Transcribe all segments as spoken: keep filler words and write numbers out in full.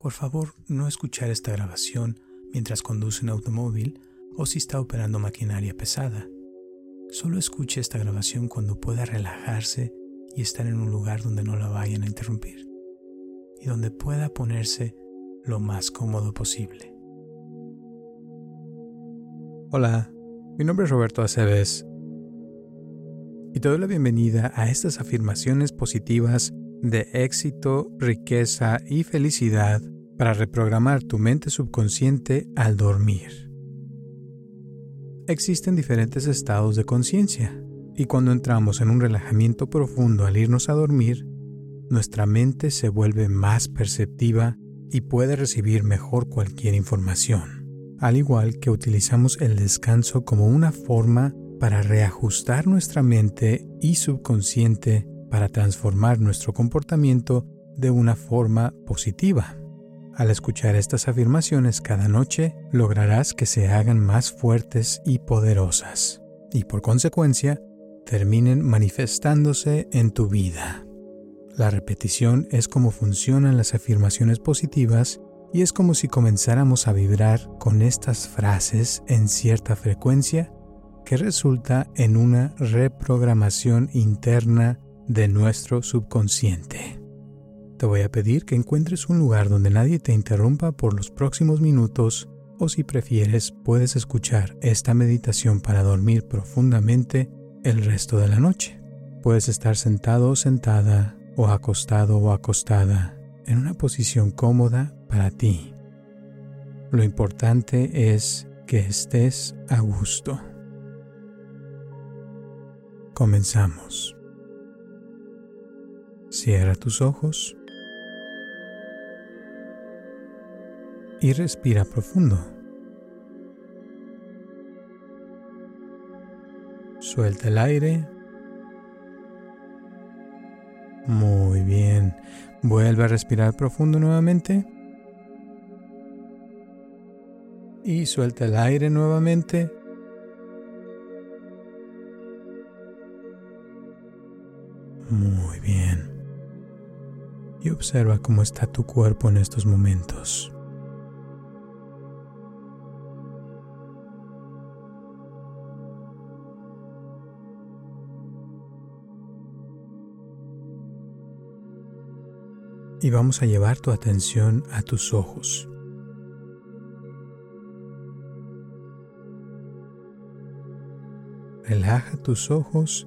Por favor, no escuchar esta grabación mientras conduce un automóvil o si está operando maquinaria pesada. Solo escuche esta grabación cuando pueda relajarse y estar en un lugar donde no la vayan a interrumpir y donde pueda ponerse lo más cómodo posible. Hola, mi nombre es Roberto Aceves y te doy la bienvenida a estas afirmaciones positivas de éxito, riqueza y felicidad para reprogramar tu mente subconsciente al dormir. Existen diferentes estados de conciencia y cuando entramos en un relajamiento profundo al irnos a dormir, nuestra mente se vuelve más perceptiva y puede recibir mejor cualquier información, al igual que utilizamos el descanso como una forma para reajustar nuestra mente y subconsciente para transformar nuestro comportamiento de una forma positiva. Al escuchar estas afirmaciones cada noche, lograrás que se hagan más fuertes y poderosas, y por consecuencia, terminen manifestándose en tu vida. La repetición es como funcionan las afirmaciones positivas y es como si comenzáramos a vibrar con estas frases en cierta frecuencia que resulta en una reprogramación interna de nuestro subconsciente. Te voy a pedir que encuentres un lugar donde nadie te interrumpa por los próximos minutos, o si prefieres, puedes escuchar esta meditación para dormir profundamente el resto de la noche. Puedes estar sentado o sentada, o acostado o acostada, en una posición cómoda para ti. Lo importante es que estés a gusto. Comenzamos. Cierra tus ojos y respira profundo. Suelta el aire. Muy bien. Vuelve a respirar profundo nuevamente. Y suelta el aire nuevamente. Muy bien. Y observa cómo está tu cuerpo en estos momentos. Y vamos a llevar tu atención a tus ojos. Relaja tus ojos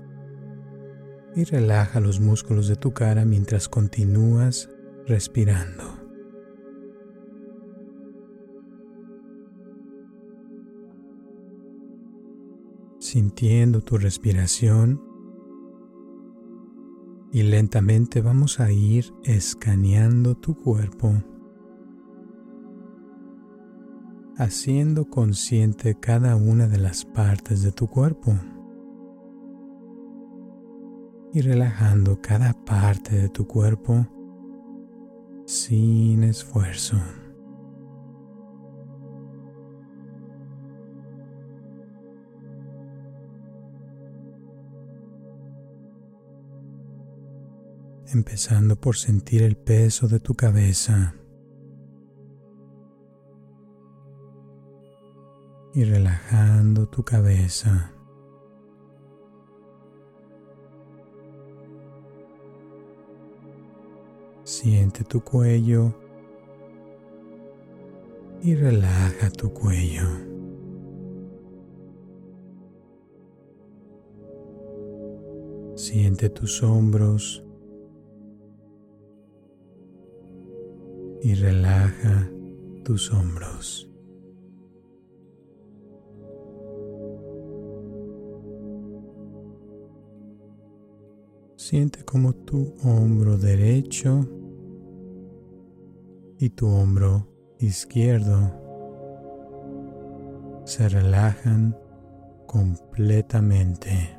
y relaja los músculos de tu cara mientras continúas respirando. Sintiendo tu respiración, y lentamente vamos a ir escaneando tu cuerpo, haciendo consciente cada una de las partes de tu cuerpo. Y relajando cada parte de tu cuerpo sin esfuerzo. Empezando por sentir el peso de tu cabeza. Y relajando tu cabeza. Siente tu cuello y relaja tu cuello. Siente tus hombros y relaja tus hombros. Siente como tu hombro derecho y tu hombro izquierdo se relajan completamente.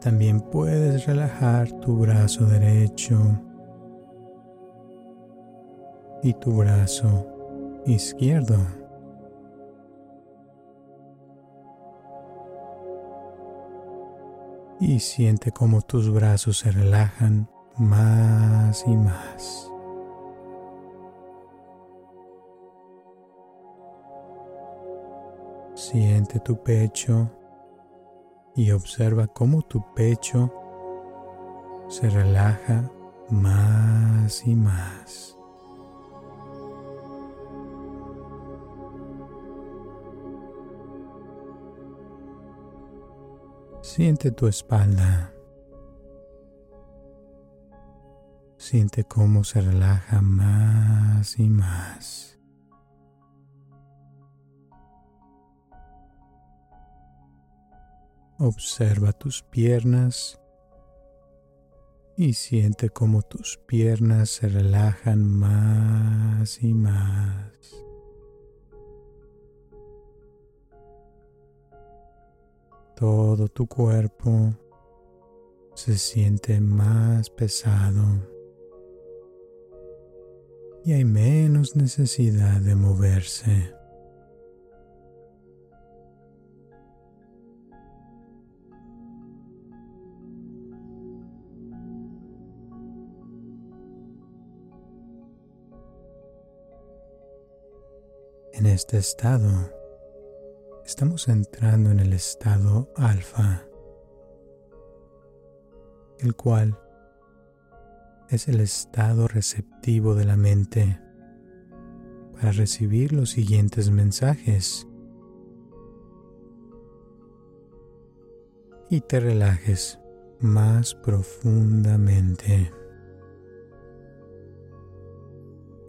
También puedes relajar tu brazo derecho y tu brazo izquierdo. y siente cómo tus brazos se relajan más y más. Siente tu pecho y observa cómo tu pecho se relaja más y más. Siente tu espalda. Siente cómo se relaja más y más. Observa tus piernas y siente cómo tus piernas se relajan más y más. Todo tu cuerpo se siente más pesado y hay menos necesidad de moverse. En este estado, estamos entrando en el estado alfa, el cual es el estado receptivo de la mente para recibir los siguientes mensajes y te relajes más profundamente.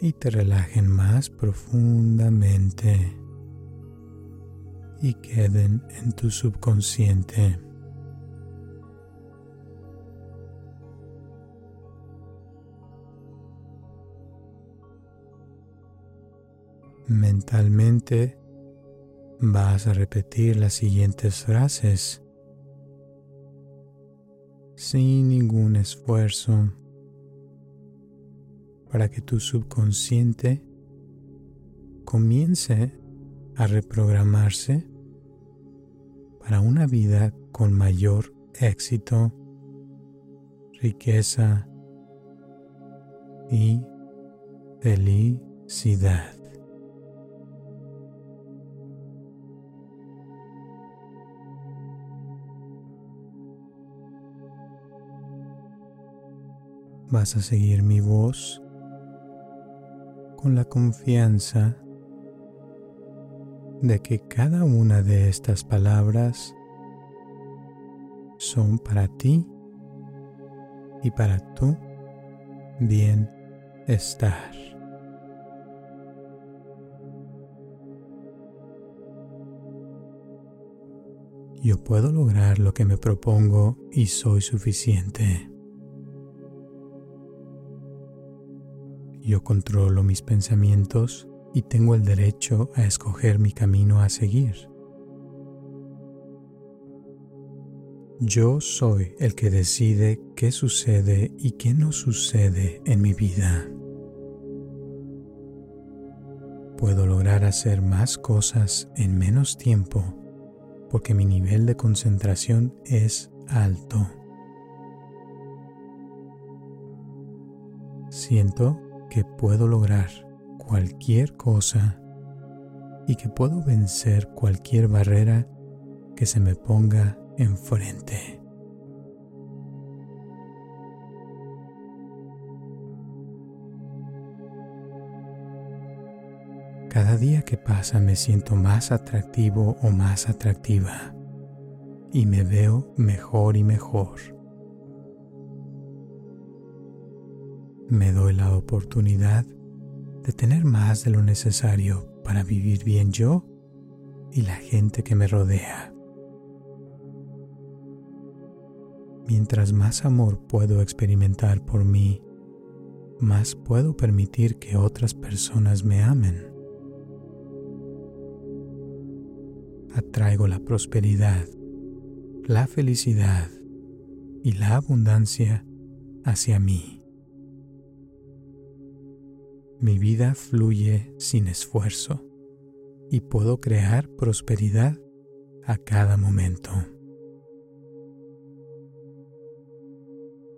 Y te relajen más profundamente y queden en tu subconsciente. Mentalmente vas a repetir las siguientes frases sin ningún esfuerzo, para que tu subconsciente comience a reprogramarse para una vida con mayor éxito, riqueza y felicidad. Vas a seguir mi voz con la confianza de que cada una de estas palabras son para ti y para tu bienestar. Yo puedo lograr lo que me propongo y soy suficiente. Yo controlo mis pensamientos y tengo el derecho a escoger mi camino a seguir. Yo soy el que decide qué sucede y qué no sucede en mi vida. Puedo lograr hacer más cosas en menos tiempo porque mi nivel de concentración es alto. Siento que puedo lograr cualquier cosa y que puedo vencer cualquier barrera que se me ponga enfrente. Cada día que pasa me siento más atractivo o más atractiva y me veo mejor y mejor. Me doy la oportunidad de tener más de lo necesario para vivir bien yo y la gente que me rodea. Mientras más amor puedo experimentar por mí, más puedo permitir que otras personas me amen. Atraigo la prosperidad, la felicidad y la abundancia hacia mí. Mi vida fluye sin esfuerzo y puedo crear prosperidad a cada momento.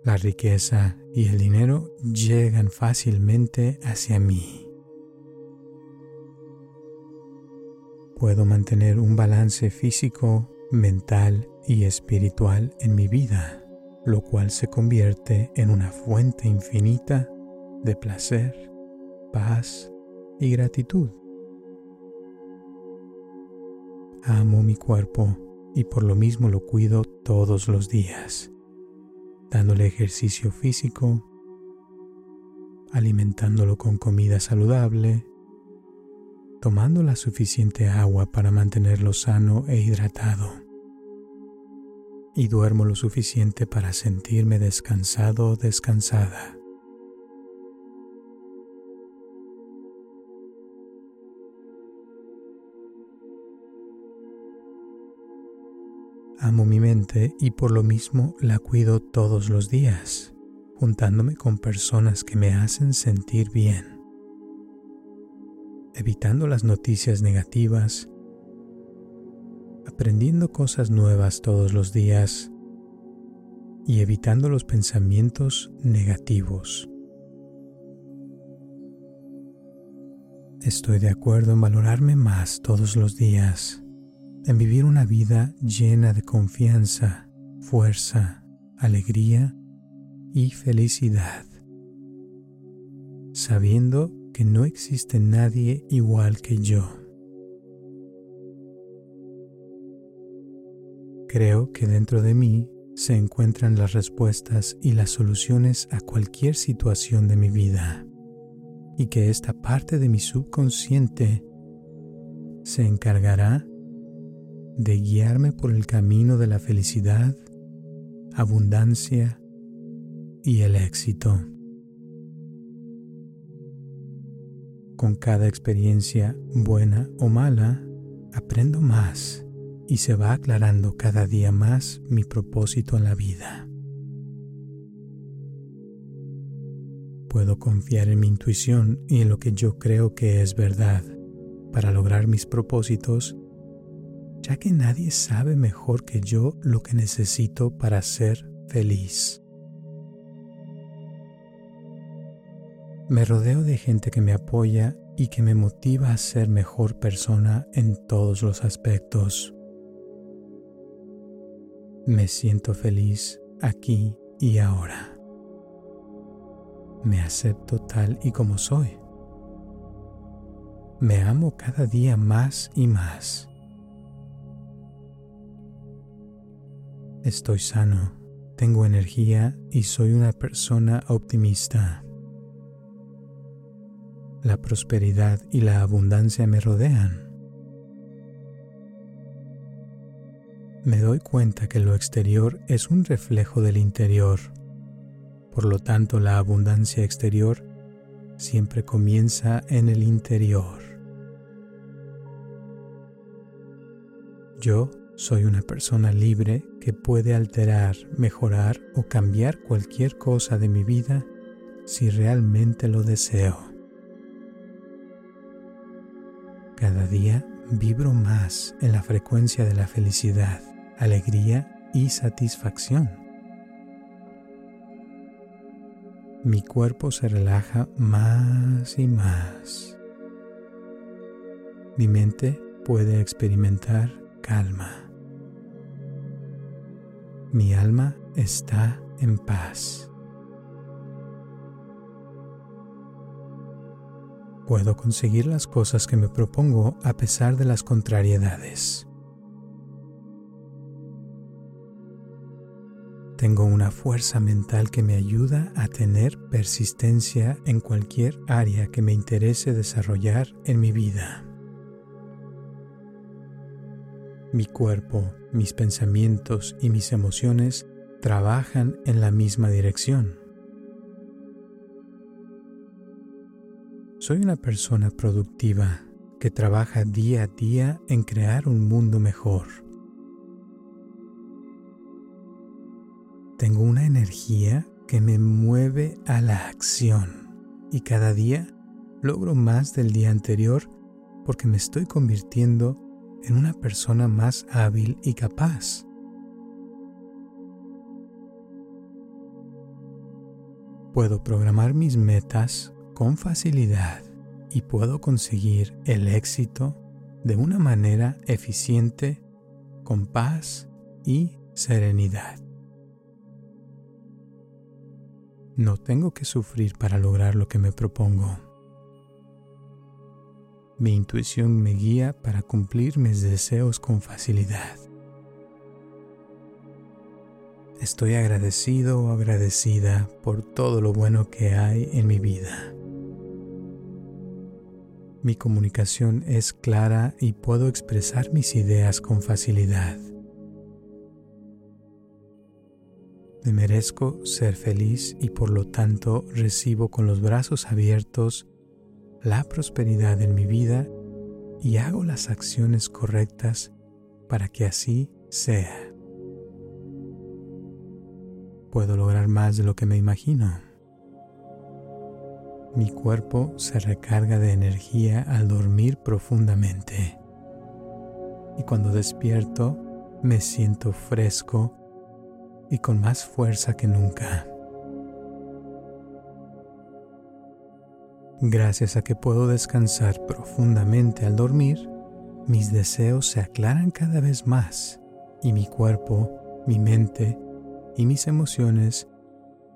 La riqueza y el dinero llegan fácilmente hacia mí. Puedo mantener un balance físico, mental y espiritual en mi vida, lo cual se convierte en una fuente infinita de placer, paz y gratitud. Amo mi cuerpo y por lo mismo lo cuido todos los días, dándole ejercicio físico, alimentándolo con comida saludable, tomando la suficiente agua para mantenerlo sano e hidratado, y duermo lo suficiente para sentirme descansado o descansada. Amo mi mente y por lo mismo la cuido todos los días, juntándome con personas que me hacen sentir bien, evitando las noticias negativas, aprendiendo cosas nuevas todos los días y evitando los pensamientos negativos. Estoy de acuerdo en valorarme más todos los días, en vivir una vida llena de confianza, fuerza, alegría y felicidad, sabiendo que no existe nadie igual que yo. Creo que dentro de mí se encuentran las respuestas y las soluciones a cualquier situación de mi vida, y que esta parte de mi subconsciente se encargará de guiarme por el camino de la felicidad, abundancia y el éxito. Con cada experiencia, buena o mala, aprendo más y se va aclarando cada día más mi propósito en la vida. Puedo confiar en mi intuición y en lo que yo creo que es verdad para lograr mis propósitos, ya que nadie sabe mejor que yo lo que necesito para ser feliz. Me rodeo de gente que me apoya y que me motiva a ser mejor persona en todos los aspectos. Me siento feliz aquí y ahora. Me acepto tal y como soy. Me amo cada día más y más. Estoy sano, tengo energía y soy una persona optimista. La prosperidad y la abundancia me rodean. Me doy cuenta que lo exterior es un reflejo del interior. Por lo tanto, la abundancia exterior siempre comienza en el interior. Yo soy una persona libre que puede alterar, mejorar o cambiar cualquier cosa de mi vida si realmente lo deseo. Cada día vibro más en la frecuencia de la felicidad, alegría y satisfacción. Mi cuerpo se relaja más y más. Mi mente puede experimentar calma. Mi alma está en paz. Puedo conseguir las cosas que me propongo a pesar de las contrariedades. Tengo una fuerza mental que me ayuda a tener persistencia en cualquier área que me interese desarrollar en mi vida. Mi cuerpo, mis pensamientos y mis emociones trabajan en la misma dirección. Soy una persona productiva que trabaja día a día en crear un mundo mejor. Tengo una energía que me mueve a la acción y cada día logro más del día anterior porque me estoy convirtiendo en en una persona más hábil y capaz. Puedo programar mis metas con facilidad y puedo conseguir el éxito de una manera eficiente, con paz y serenidad. No tengo que sufrir para lograr lo que me propongo. Mi intuición me guía para cumplir mis deseos con facilidad. Estoy agradecido o agradecida por todo lo bueno que hay en mi vida. Mi comunicación es clara y puedo expresar mis ideas con facilidad. Me merezco ser feliz y por lo tanto recibo con los brazos abiertos la prosperidad en mi vida y hago las acciones correctas para que así sea. Puedo lograr más de lo que me imagino. Mi cuerpo se recarga de energía al dormir profundamente y cuando despierto me siento fresco y con más fuerza que nunca. Gracias a que puedo descansar profundamente al dormir, mis deseos se aclaran cada vez más y mi cuerpo, mi mente y mis emociones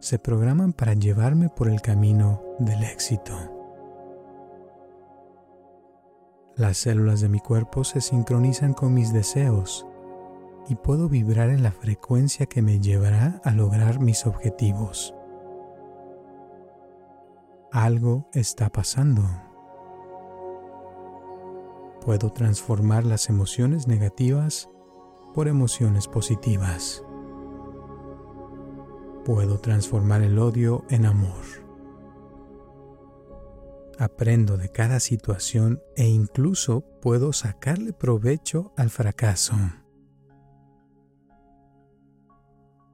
se programan para llevarme por el camino del éxito. Las células de mi cuerpo se sincronizan con mis deseos y puedo vibrar en la frecuencia que me llevará a lograr mis objetivos. Algo está pasando. Puedo transformar las emociones negativas por emociones positivas. Puedo transformar el odio en amor. Aprendo de cada situación e incluso puedo sacarle provecho al fracaso.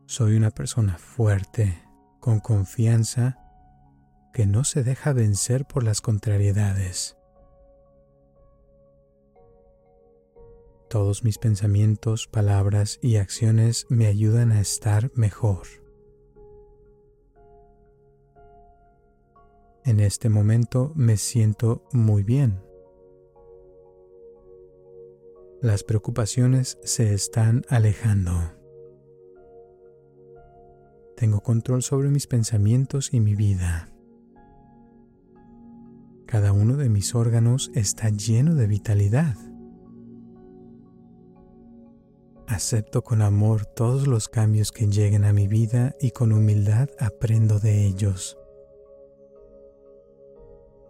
Soy una persona fuerte, con confianza, que no se deja vencer por las contrariedades. Todos mis pensamientos, palabras y acciones me ayudan a estar mejor. En este momento me siento muy bien. Las preocupaciones se están alejando. Tengo control sobre mis pensamientos y mi vida. Cada uno de mis órganos está lleno de vitalidad. Acepto con amor todos los cambios que lleguen a mi vida y con humildad aprendo de ellos.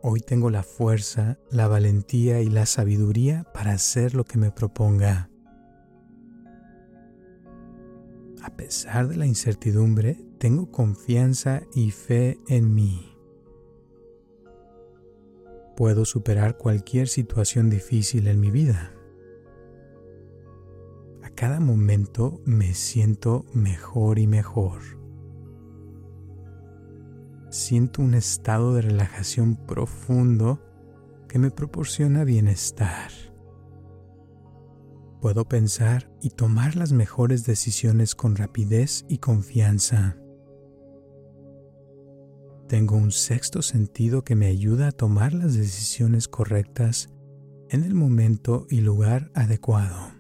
Hoy tengo la fuerza, la valentía y la sabiduría para hacer lo que me proponga. A pesar de la incertidumbre, tengo confianza y fe en mí. Puedo superar cualquier situación difícil en mi vida. A cada momento me siento mejor y mejor. Siento un estado de relajación profundo que me proporciona bienestar. Puedo pensar y tomar las mejores decisiones con rapidez y confianza. Tengo un sexto sentido que me ayuda a tomar las decisiones correctas en el momento y lugar adecuado.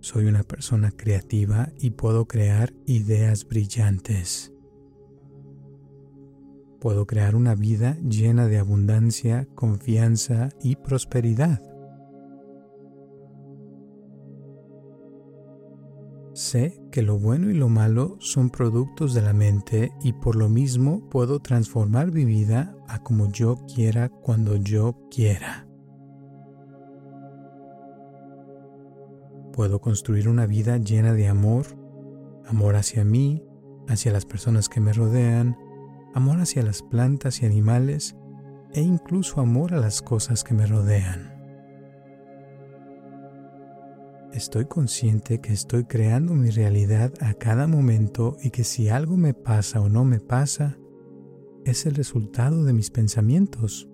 Soy una persona creativa y puedo crear ideas brillantes. Puedo crear una vida llena de abundancia, confianza y prosperidad. Sé que lo bueno y lo malo son productos de la mente y por lo mismo puedo transformar mi vida a como yo quiera cuando yo quiera. Puedo construir una vida llena de amor, amor hacia mí, hacia las personas que me rodean, amor hacia las plantas y animales, e incluso amor a las cosas que me rodean. Estoy consciente que estoy creando mi realidad a cada momento y que si algo me pasa o no me pasa, es el resultado de mis pensamientos.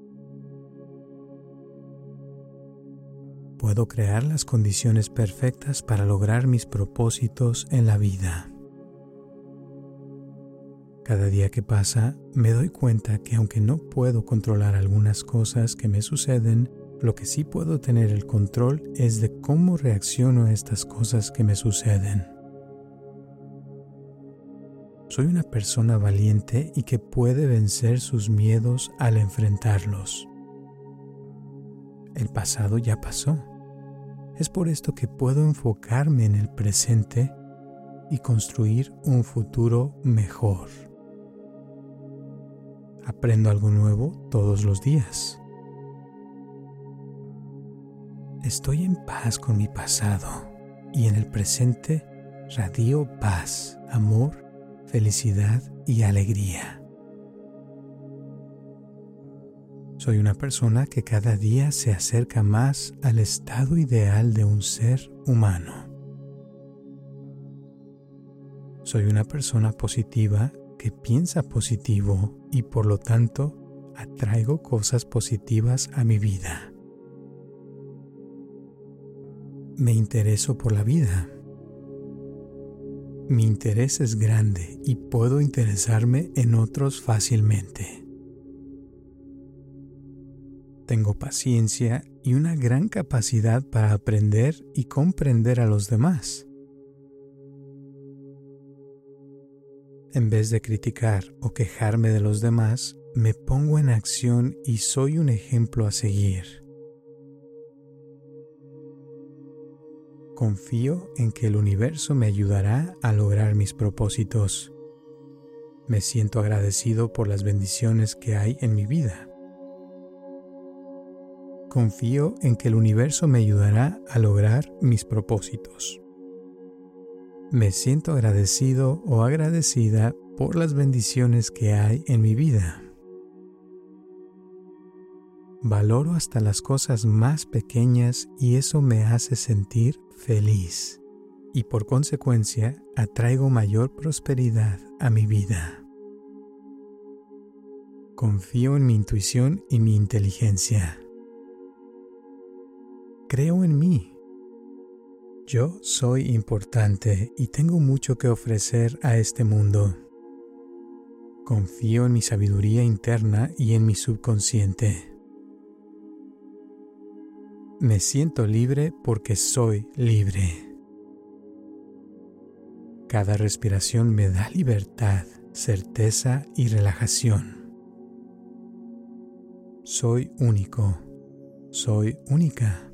Puedo crear las condiciones perfectas para lograr mis propósitos en la vida. Cada día que pasa me doy cuenta que aunque no puedo controlar algunas cosas que me suceden, lo que sí puedo tener el control es de cómo reacciono a estas cosas que me suceden. Soy una persona valiente y que puede vencer sus miedos al enfrentarlos. El pasado ya pasó. Es por esto que puedo enfocarme en el presente y construir un futuro mejor. Aprendo algo nuevo todos los días. Estoy en paz con mi pasado y en el presente radio paz, amor, felicidad y alegría. Soy una persona que cada día se acerca más al estado ideal de un ser humano. Soy una persona positiva que piensa positivo y por lo tanto atraigo cosas positivas a mi vida. Me intereso por la vida. Mi interés es grande y puedo interesarme en otros fácilmente. Tengo paciencia y una gran capacidad para aprender y comprender a los demás. En vez de criticar o quejarme de los demás, me pongo en acción y soy un ejemplo a seguir. Confío en que el universo me ayudará a lograr mis propósitos. Me siento agradecido por las bendiciones que hay en mi vida. Confío en que el universo me ayudará a lograr mis propósitos. Me siento agradecido o agradecida por las bendiciones que hay en mi vida. Valoro hasta las cosas más pequeñas y eso me hace sentir feliz y por consecuencia atraigo mayor prosperidad a mi vida. Confío en mi intuición y mi inteligencia. Creo en mí. Yo soy importante y tengo mucho que ofrecer a este mundo. Confío en mi sabiduría interna y en mi subconsciente. Me siento libre porque soy libre. Cada respiración me da libertad, certeza y relajación. Soy único. Soy única.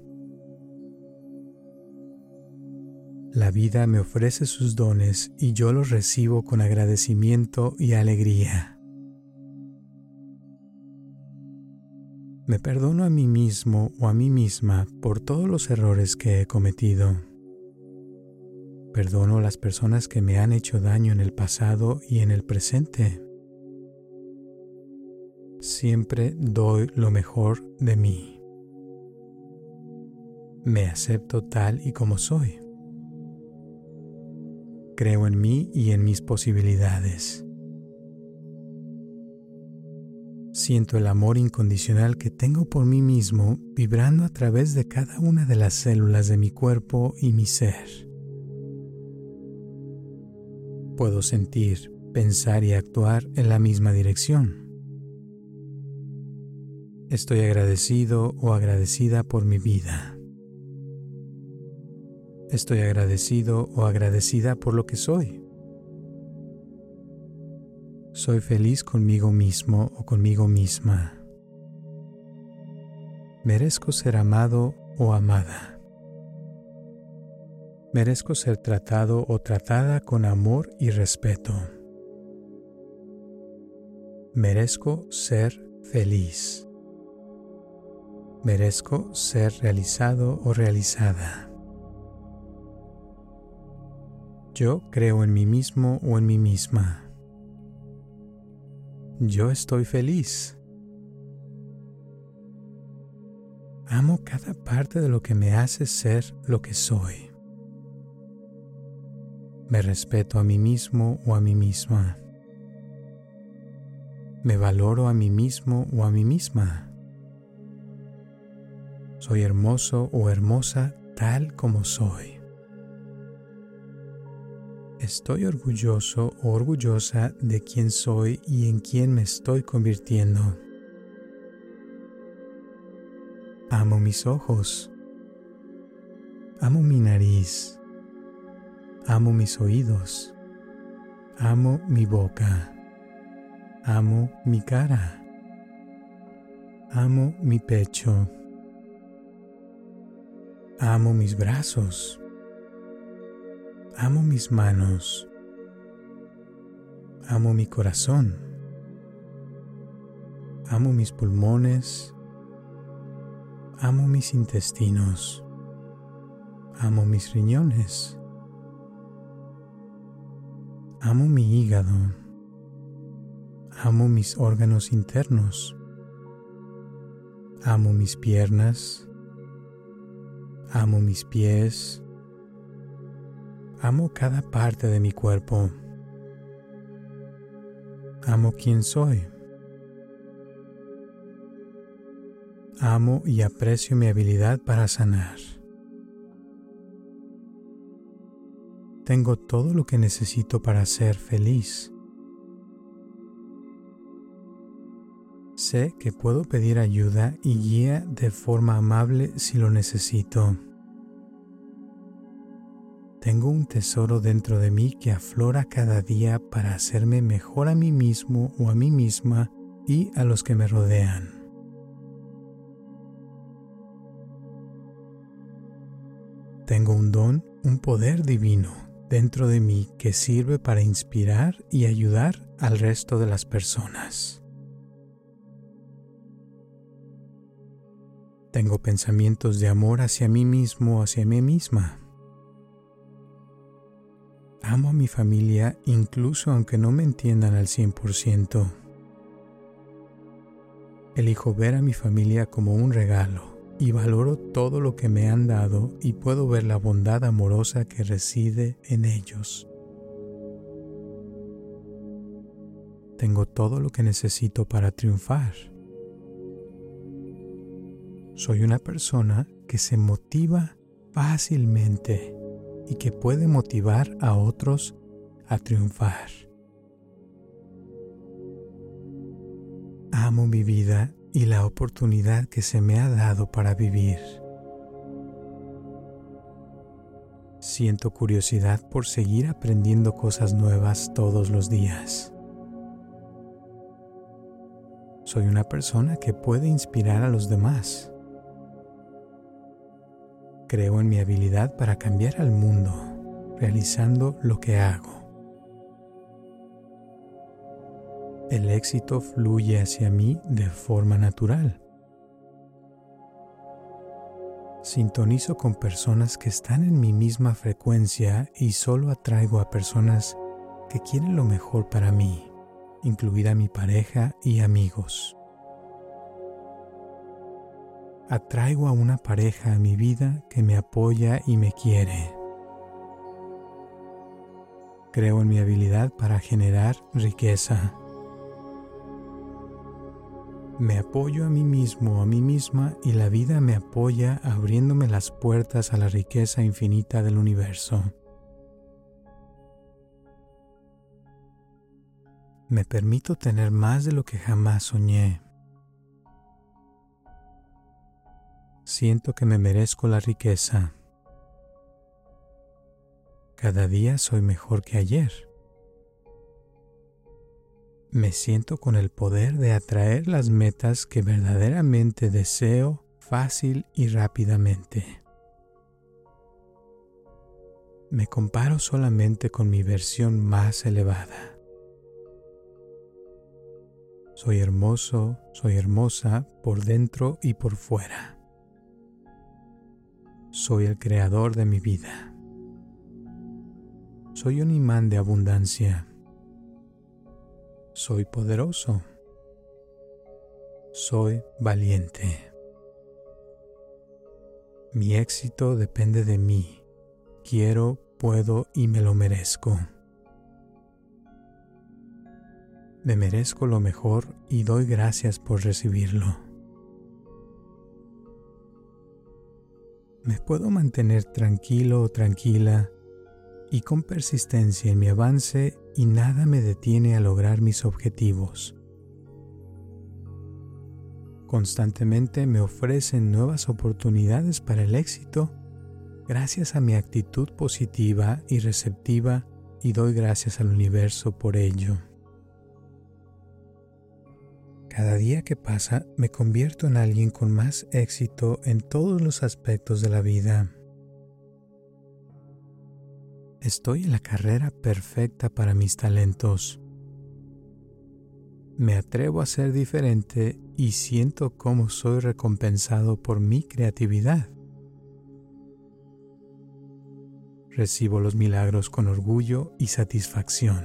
La vida me ofrece sus dones y yo los recibo con agradecimiento y alegría. Me perdono a mí mismo o a mí misma por todos los errores que he cometido. Perdono a las personas que me han hecho daño en el pasado y en el presente. Siempre doy lo mejor de mí. Me acepto tal y como soy. Creo en mí y en mis posibilidades. Siento el amor incondicional que tengo por mí mismo vibrando a través de cada una de las células de mi cuerpo y mi ser. Puedo sentir, pensar y actuar en la misma dirección. Estoy agradecido o agradecida por mi vida. Estoy agradecido o agradecida por lo que soy. Soy feliz conmigo mismo o conmigo misma. Merezco ser amado o amada. Merezco ser tratado o tratada con amor y respeto. Merezco ser feliz. Merezco ser realizado o realizada. Yo creo en mí mismo o en mí misma. Yo estoy feliz. Amo cada parte de lo que me hace ser lo que soy. Me respeto a mí mismo o a mí misma. Me valoro a mí mismo o a mí misma. Soy hermoso o hermosa tal como soy. estoy orgulloso o orgullosa de quién soy y en quién me estoy convirtiendo. Amo mis ojos. Amo mi nariz. Amo mis oídos. Amo mi boca. Amo mi cara. Amo mi pecho. Amo mis brazos. Amo mis manos. Amo mi corazón. Amo mis pulmones. Amo mis intestinos. Amo mis riñones. Amo mi hígado. Amo mis órganos internos. Amo mis piernas. Amo mis pies. Amo cada parte de mi cuerpo. Amo quién soy. Amo y aprecio mi habilidad para sanar. Tengo todo lo que necesito para ser feliz. Sé que puedo pedir ayuda y guía de forma amable si lo necesito. Tengo un tesoro dentro de mí que aflora cada día para hacerme mejor a mí mismo o a mí misma y a los que me rodean. Tengo un don, un poder divino dentro de mí que sirve para inspirar y ayudar al resto de las personas. Tengo pensamientos de amor hacia mí mismo o hacia mí misma. Amo a mi familia incluso aunque no me entiendan al cien por ciento. Elijo ver a mi familia como un regalo y valoro todo lo que me han dado y puedo ver la bondad amorosa que reside en ellos. Tengo todo lo que necesito para triunfar. Soy una persona que se motiva fácilmente y que puede motivar a otros a triunfar. Amo mi vida y la oportunidad que se me ha dado para vivir. Siento curiosidad por seguir aprendiendo cosas nuevas todos los días. Soy una persona que puede inspirar a los demás. Creo en mi habilidad para cambiar al mundo, realizando lo que hago. El éxito fluye hacia mí de forma natural. Sintonizo con personas que están en mi misma frecuencia y solo atraigo a personas que quieren lo mejor para mí, incluida mi pareja y amigos. Atraigo a una pareja a mi vida que me apoya y me quiere. Creo en mi habilidad para generar riqueza. Me apoyo a mí mismo o a mí misma y la vida me apoya abriéndome las puertas a la riqueza infinita del universo. Me permito tener más de lo que jamás soñé. Siento que me merezco la riqueza. Cada día soy mejor que ayer. Me siento con el poder de atraer las metas que verdaderamente deseo fácil y rápidamente. Me comparo solamente con mi versión más elevada. Soy hermoso, soy hermosa por dentro y por fuera. Soy el creador de mi vida. Soy un imán de abundancia. Soy poderoso. Soy valiente. Mi éxito depende de mí. Quiero, puedo y me lo merezco. Me merezco lo mejor y doy gracias por recibirlo. Me puedo mantener tranquilo o tranquila y con persistencia en mi avance, y nada me detiene a lograr mis objetivos. Constantemente me ofrecen nuevas oportunidades para el éxito gracias a mi actitud positiva y receptiva, y doy gracias al universo por ello. Cada día que pasa me convierto en alguien con más éxito en todos los aspectos de la vida. Estoy en la carrera perfecta para mis talentos. Me atrevo a ser diferente y siento cómo soy recompensado por mi creatividad. Recibo los milagros con orgullo y satisfacción.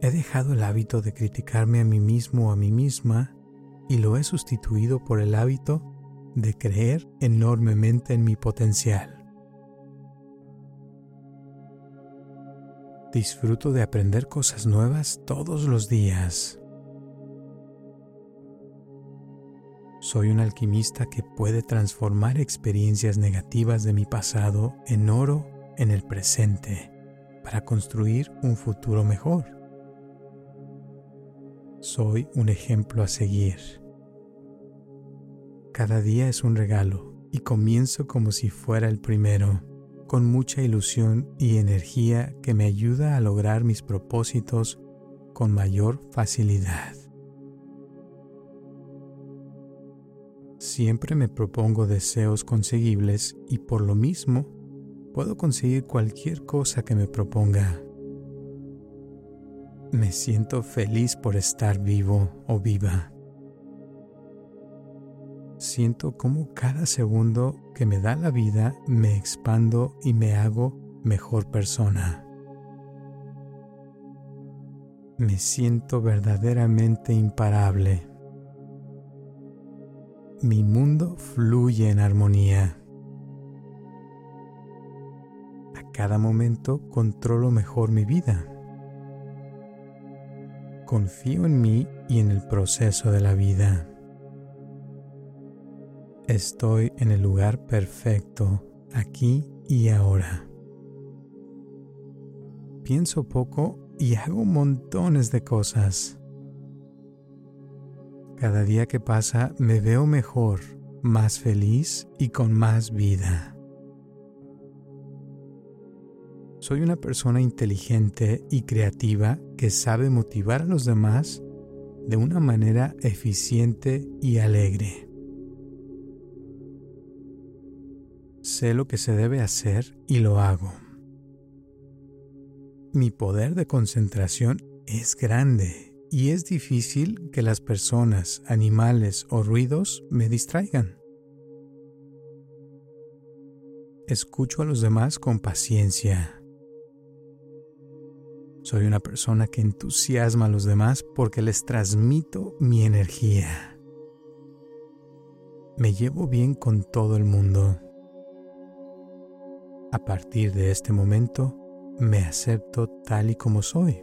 He dejado el hábito de criticarme a mí mismo o a mí misma y lo he sustituido por el hábito de creer enormemente en mi potencial. Disfruto de aprender cosas nuevas todos los días. Soy un alquimista que puede transformar experiencias negativas de mi pasado en oro en el presente para construir un futuro mejor. Soy un ejemplo a seguir. Cada día es un regalo y comienzo como si fuera el primero, con mucha ilusión y energía que me ayuda a lograr mis propósitos con mayor facilidad. Siempre me propongo deseos conseguibles y por lo mismo puedo conseguir cualquier cosa que me proponga. Me siento feliz por estar vivo o viva. Siento como cada segundo que me da la vida me expando y me hago mejor persona. Me siento verdaderamente imparable. Mi mundo fluye en armonía. A cada momento controlo mejor mi vida. Confío en mí y en el proceso de la vida. Estoy en el lugar perfecto, aquí y ahora. Pienso poco y hago montones de cosas. Cada día que pasa me veo mejor, más feliz y con más vida. Soy una persona inteligente y creativa que sabe motivar a los demás de una manera eficiente y alegre. Sé lo que se debe hacer y lo hago. Mi poder de concentración es grande y es difícil que las personas, animales o ruidos me distraigan. Escucho a los demás con paciencia. Soy una persona que entusiasma a los demás porque les transmito mi energía. Me llevo bien con todo el mundo. A partir de este momento, me acepto tal y como soy.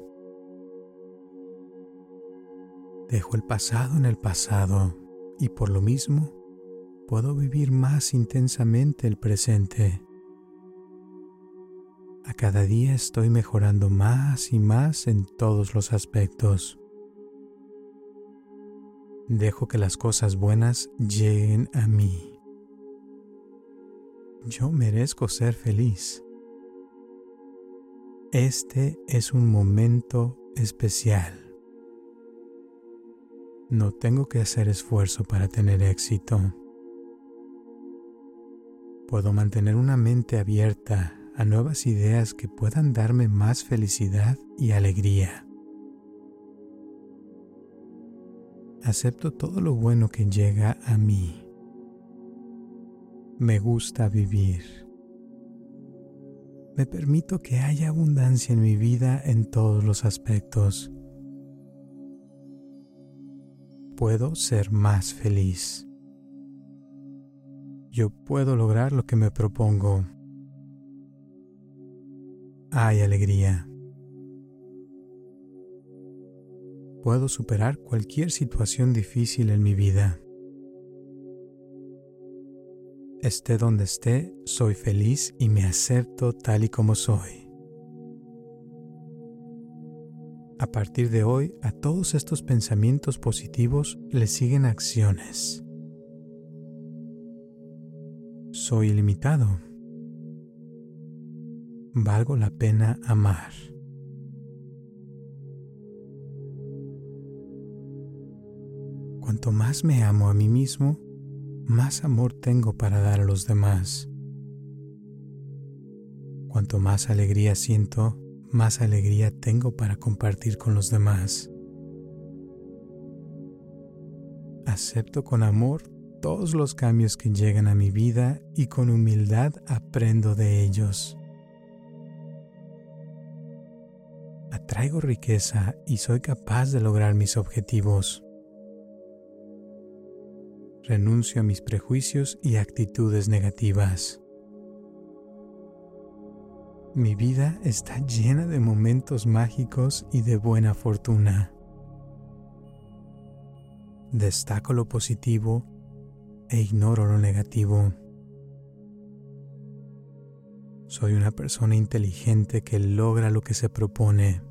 Dejo el pasado en el pasado y por lo mismo, puedo vivir más intensamente el presente. A cada día estoy mejorando más y más en todos los aspectos. Dejo que las cosas buenas lleguen a mí. Yo merezco ser feliz. Este es un momento especial. No tengo que hacer esfuerzo para tener éxito. Puedo mantener una mente abierta a nuevas ideas que puedan darme más felicidad y alegría. Acepto todo lo bueno que llega a mí. Me gusta vivir. Me permito que haya abundancia en mi vida en todos los aspectos. Puedo ser más feliz. Yo puedo lograr lo que me propongo. Hay alegría. Puedo superar cualquier situación difícil en mi vida. Esté donde esté, soy feliz y me acepto tal y como soy. A partir de hoy, a todos estos pensamientos positivos le siguen acciones. Soy ilimitado. Valgo la pena amar. Cuanto más me amo a mí mismo, más amor tengo para dar a los demás. Cuanto más alegría siento, más alegría tengo para compartir con los demás. Acepto con amor todos los cambios que llegan a mi vida y con humildad aprendo de ellos. Atraigo riqueza y soy capaz de lograr mis objetivos. Renuncio a mis prejuicios y actitudes negativas. Mi vida está llena de momentos mágicos y de buena fortuna. Destaco lo positivo e ignoro lo negativo. Soy una persona inteligente que logra lo que se propone.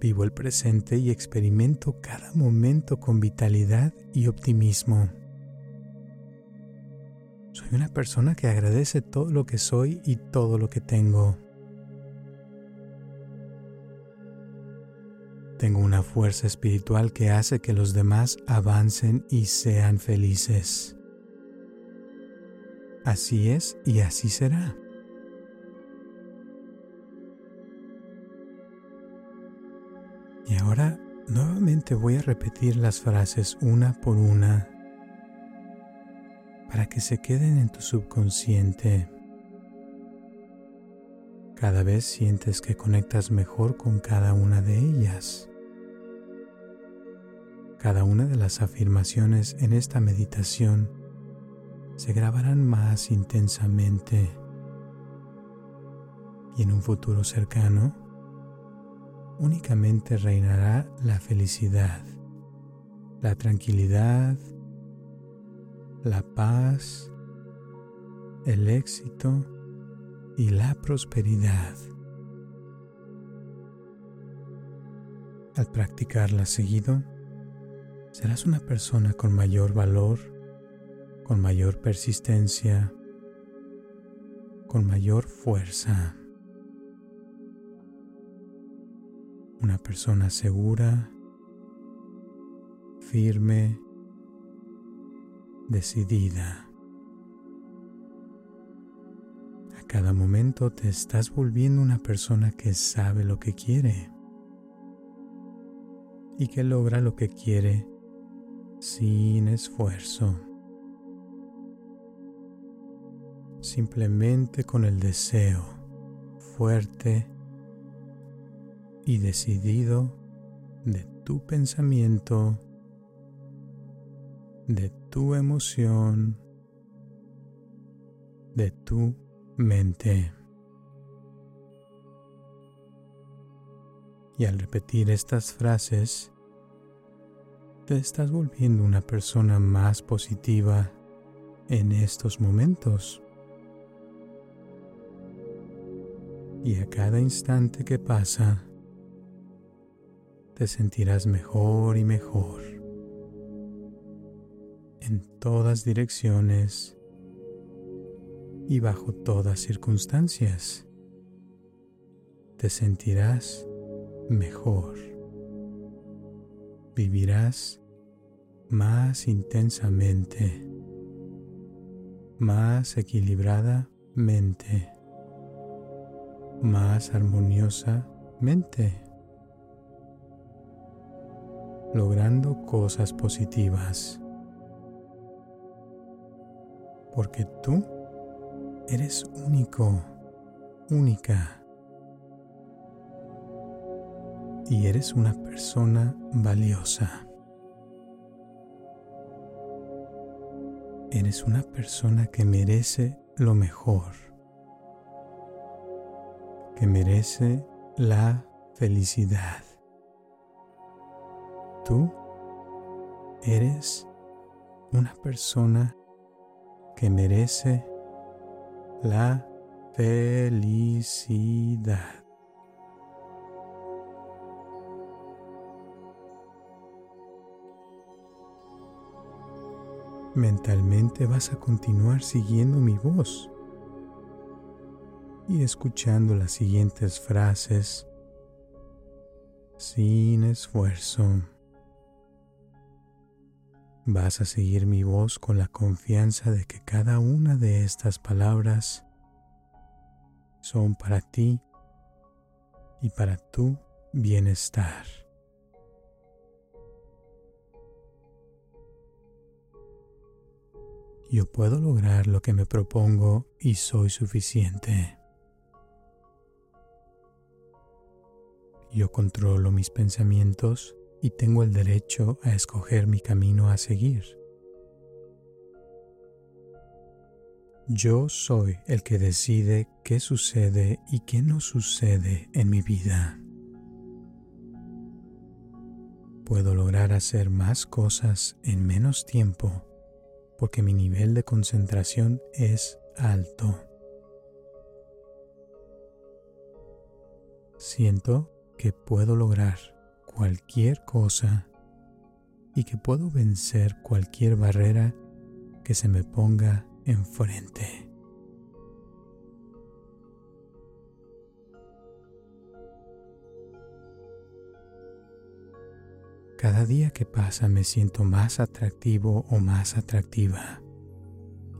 Vivo el presente y experimento cada momento con vitalidad y optimismo. Soy una persona que agradece todo lo que soy y todo lo que tengo. Tengo una fuerza espiritual que hace que los demás avancen y sean felices. Así es y así será. Y ahora nuevamente voy a repetir las frases una por una para que se queden en tu subconsciente. Cada vez sientes que conectas mejor con cada una de ellas. Cada una de las afirmaciones en esta meditación se grabarán más intensamente y en un futuro cercano únicamente reinará la felicidad, la tranquilidad, la paz, el éxito y la prosperidad. Al practicarla seguido, serás una persona con mayor valor, con mayor persistencia, con mayor fuerza. Una persona segura, firme, decidida. A cada momento te estás volviendo una persona que sabe lo que quiere y que logra lo que quiere sin esfuerzo, simplemente con el deseo fuerte y decidido de tu pensamiento, de tu emoción, de tu mente. Y al repetir estas frases, te estás volviendo una persona más positiva en estos momentos. Y a cada instante que pasa, te sentirás mejor y mejor, en todas direcciones y bajo todas circunstancias. Te sentirás mejor, vivirás más intensamente, más equilibradamente, más armoniosamente, logrando cosas positivas, porque tú eres único, única, y eres una persona valiosa. Eres una persona que merece lo mejor, que merece la felicidad. Tú eres una persona que merece la felicidad. Mentalmente vas a continuar siguiendo mi voz y escuchando las siguientes frases sin esfuerzo. Vas a seguir mi voz con la confianza de que cada una de estas palabras son para ti y para tu bienestar. Yo puedo lograr lo que me propongo y soy suficiente. Yo controlo mis pensamientos y tengo el derecho a escoger mi camino a seguir. Yo soy el que decide qué sucede y qué no sucede en mi vida. Puedo lograr hacer más cosas en menos tiempo, porque mi nivel de concentración es alto. Siento que puedo lograr cualquier cosa y que puedo vencer cualquier barrera que se me ponga enfrente. Cada día que pasa me siento más atractivo o más atractiva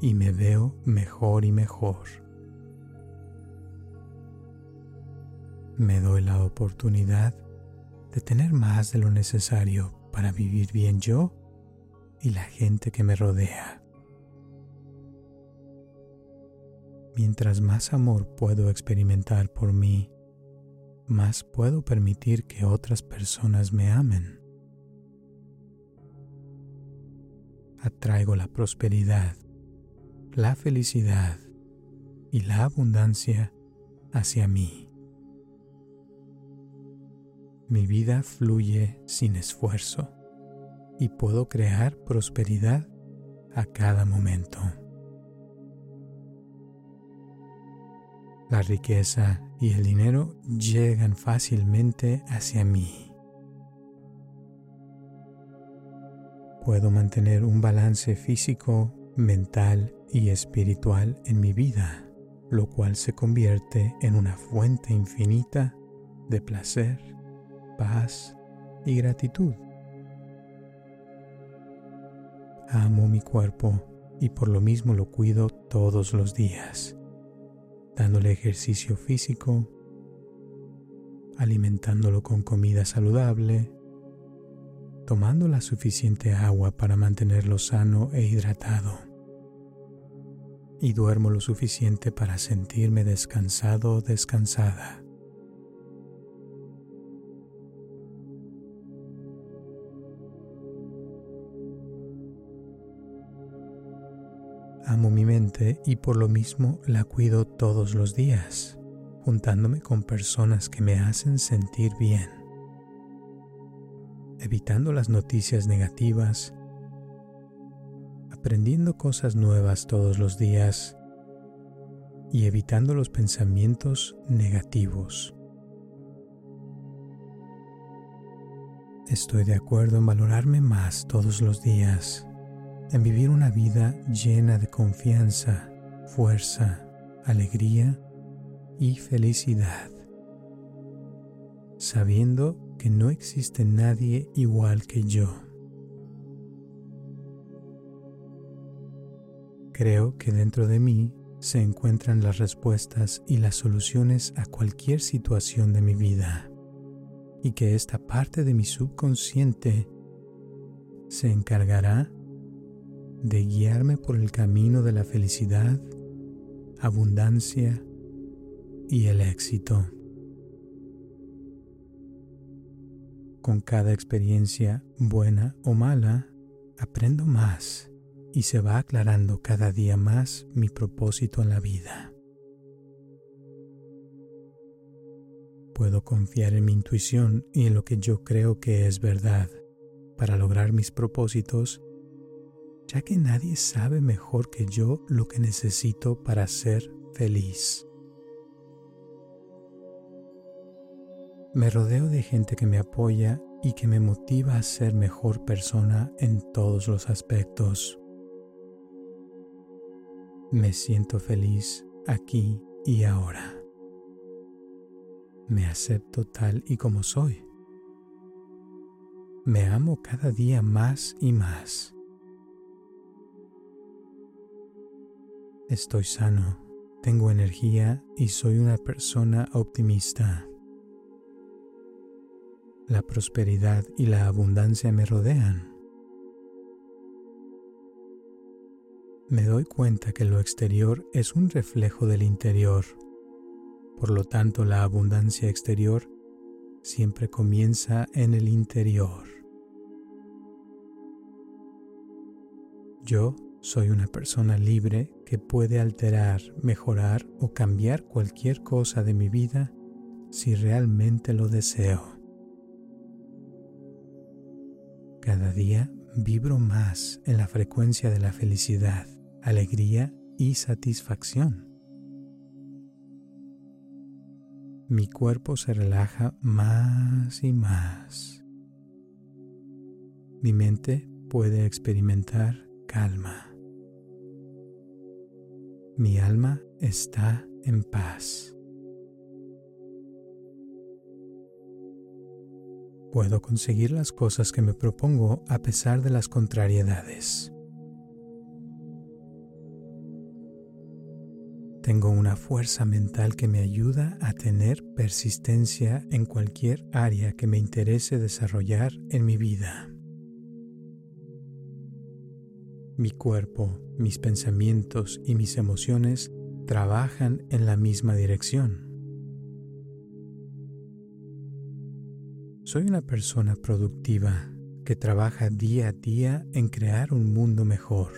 y me veo mejor y mejor. Me doy la oportunidad de tener más de lo necesario para vivir bien yo y la gente que me rodea. Mientras más amor puedo experimentar por mí, más puedo permitir que otras personas me amen. Atraigo la prosperidad, la felicidad y la abundancia hacia mí. Mi vida fluye sin esfuerzo y puedo crear prosperidad a cada momento. La riqueza y el dinero llegan fácilmente hacia mí. Puedo mantener un balance físico, mental y espiritual en mi vida, lo cual se convierte en una fuente infinita de placer, paz y gratitud. Amo mi cuerpo y por lo mismo lo cuido todos los días, dándole ejercicio físico, alimentándolo con comida saludable, tomando la suficiente agua para mantenerlo sano e hidratado, y duermo lo suficiente para sentirme descansado o descansada. Amo mi mente y por lo mismo la cuido todos los días, juntándome con personas que me hacen sentir bien, evitando las noticias negativas, aprendiendo cosas nuevas todos los días y evitando los pensamientos negativos. Estoy de acuerdo en valorarme más todos los días, en vivir una vida llena de confianza, fuerza, alegría y felicidad, sabiendo que que no existe nadie igual que yo. Creo que dentro de mí se encuentran las respuestas y las soluciones a cualquier situación de mi vida, y que esta parte de mi subconsciente se encargará de guiarme por el camino de la felicidad, abundancia y el éxito. Con cada experiencia, buena o mala, aprendo más y se va aclarando cada día más mi propósito en la vida. Puedo confiar en mi intuición y en lo que yo creo que es verdad para lograr mis propósitos, ya que nadie sabe mejor que yo lo que necesito para ser feliz. Me rodeo de gente que me apoya y que me motiva a ser mejor persona en todos los aspectos. Me siento feliz aquí y ahora. Me acepto tal y como soy. Me amo cada día más y más. Estoy sano, tengo energía y soy una persona optimista. La prosperidad y la abundancia me rodean. Me doy cuenta que lo exterior es un reflejo del interior. Por lo tanto, la abundancia exterior siempre comienza en el interior. Yo soy una persona libre que puede alterar, mejorar o cambiar cualquier cosa de mi vida si realmente lo deseo. Cada día vibro más en la frecuencia de la felicidad, alegría y satisfacción. Mi cuerpo se relaja más y más. Mi mente puede experimentar calma. Mi alma está en paz. Puedo conseguir las cosas que me propongo a pesar de las contrariedades. Tengo una fuerza mental que me ayuda a tener persistencia en cualquier área que me interese desarrollar en mi vida. Mi cuerpo, mis pensamientos y mis emociones trabajan en la misma dirección. Soy una persona productiva que trabaja día a día en crear un mundo mejor.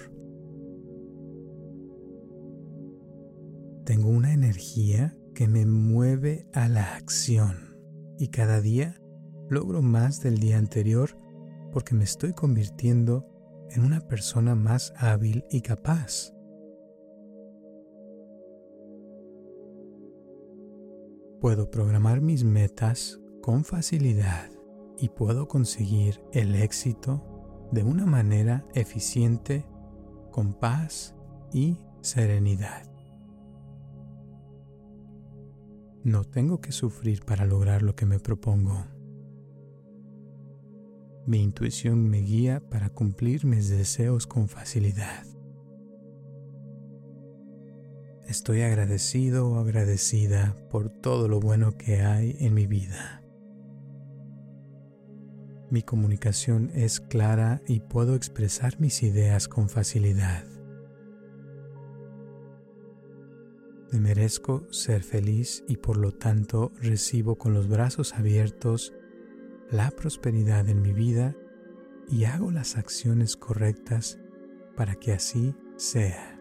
Tengo una energía que me mueve a la acción y cada día logro más del día anterior porque me estoy convirtiendo en una persona más hábil y capaz. Puedo programar mis metas con facilidad y puedo conseguir el éxito de una manera eficiente, con paz y serenidad. No tengo que sufrir para lograr lo que me propongo. Mi intuición me guía para cumplir mis deseos con facilidad. Estoy agradecido o agradecida por todo lo bueno que hay en mi vida. Mi comunicación es clara y puedo expresar mis ideas con facilidad. Me merezco ser feliz y por lo tanto recibo con los brazos abiertos la prosperidad en mi vida y hago las acciones correctas para que así sea.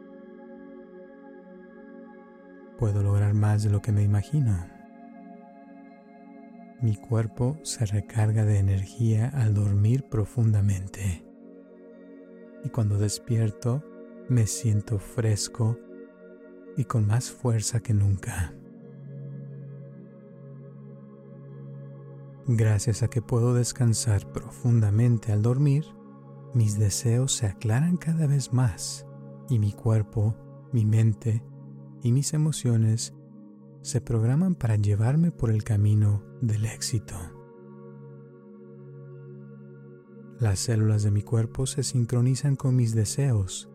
Puedo lograr más de lo que me imagino. Mi cuerpo se recarga de energía al dormir profundamente y cuando despierto me siento fresco y con más fuerza que nunca. Gracias a que puedo descansar profundamente al dormir, mis deseos se aclaran cada vez más y mi cuerpo, mi mente y mis emociones se programan para llevarme por el camino del éxito. Las células de mi cuerpo se sincronizan con mis deseos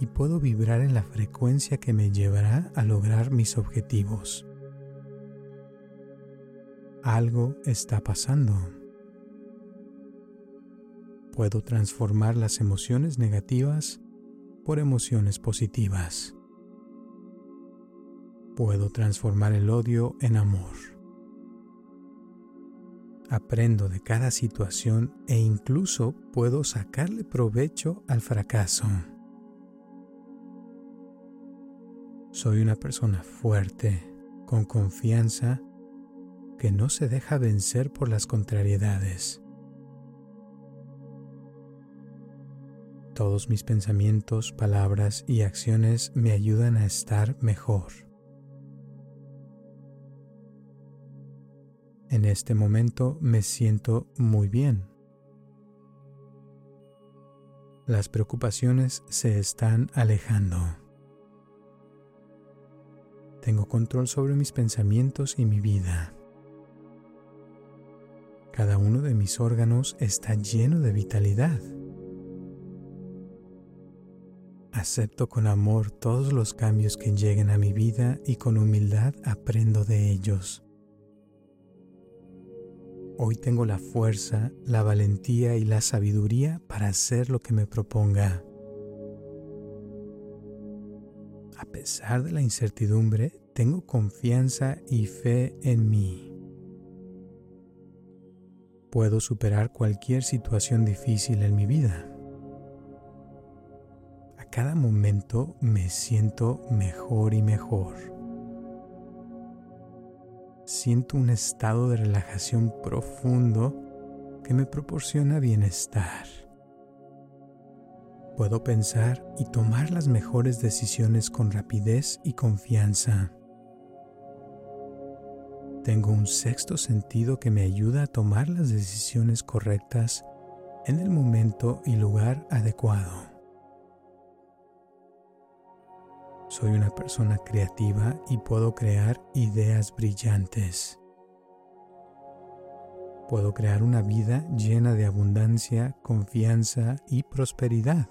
y puedo vibrar en la frecuencia que me llevará a lograr mis objetivos. Algo está pasando. Puedo transformar las emociones negativas por emociones positivas. Puedo transformar el odio en amor. Aprendo de cada situación e incluso puedo sacarle provecho al fracaso. Soy una persona fuerte, con confianza, que no se deja vencer por las contrariedades. Todos mis pensamientos, palabras y acciones me ayudan a estar mejor. En este momento me siento muy bien. Las preocupaciones se están alejando. Tengo control sobre mis pensamientos y mi vida. Cada uno de mis órganos está lleno de vitalidad. Acepto con amor todos los cambios que lleguen a mi vida y con humildad aprendo de ellos. Hoy tengo la fuerza, la valentía y la sabiduría para hacer lo que me proponga. A pesar de la incertidumbre, tengo confianza y fe en mí. Puedo superar cualquier situación difícil en mi vida. Cada momento me siento mejor y mejor. Siento un estado de relajación profundo que me proporciona bienestar. Puedo pensar y tomar las mejores decisiones con rapidez y confianza. Tengo un sexto sentido que me ayuda a tomar las decisiones correctas en el momento y lugar adecuado. Soy una persona creativa y puedo crear ideas brillantes. Puedo crear una vida llena de abundancia, confianza y prosperidad.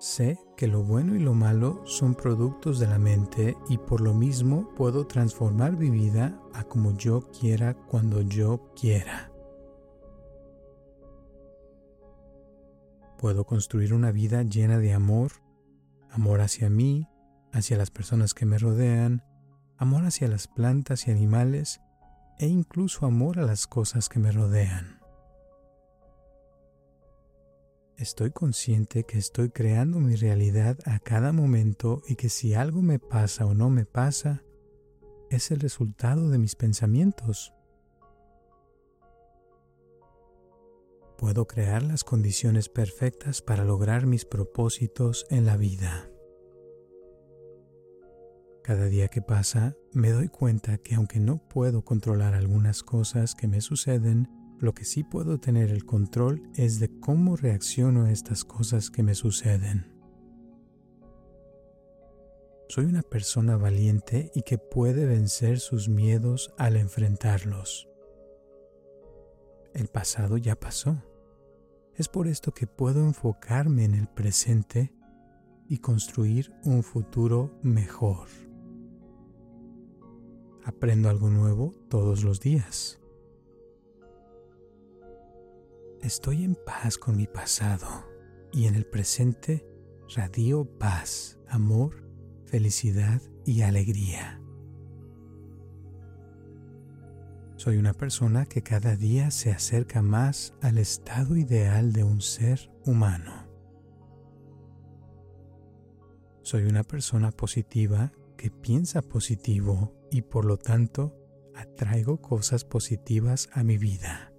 Sé que lo bueno y lo malo son productos de la mente y por lo mismo puedo transformar mi vida a como yo quiera cuando yo quiera. Puedo construir una vida llena de amor, amor hacia mí, hacia las personas que me rodean, amor hacia las plantas y animales, e incluso amor a las cosas que me rodean. Estoy consciente que estoy creando mi realidad a cada momento y que si algo me pasa o no me pasa, es el resultado de mis pensamientos. Puedo crear las condiciones perfectas para lograr mis propósitos en la vida. Cada día que pasa, me doy cuenta que aunque no puedo controlar algunas cosas que me suceden, lo que sí puedo tener el control es de cómo reacciono a estas cosas que me suceden. Soy una persona valiente y que puede vencer sus miedos al enfrentarlos. El pasado ya pasó. Es por esto que puedo enfocarme en el presente y construir un futuro mejor. Aprendo algo nuevo todos los días. Estoy en paz con mi pasado y en el presente radio paz, amor, felicidad y alegría. Soy una persona que cada día se acerca más al estado ideal de un ser humano. Soy una persona positiva que piensa positivo y por lo tanto atraigo cosas positivas a mi vida.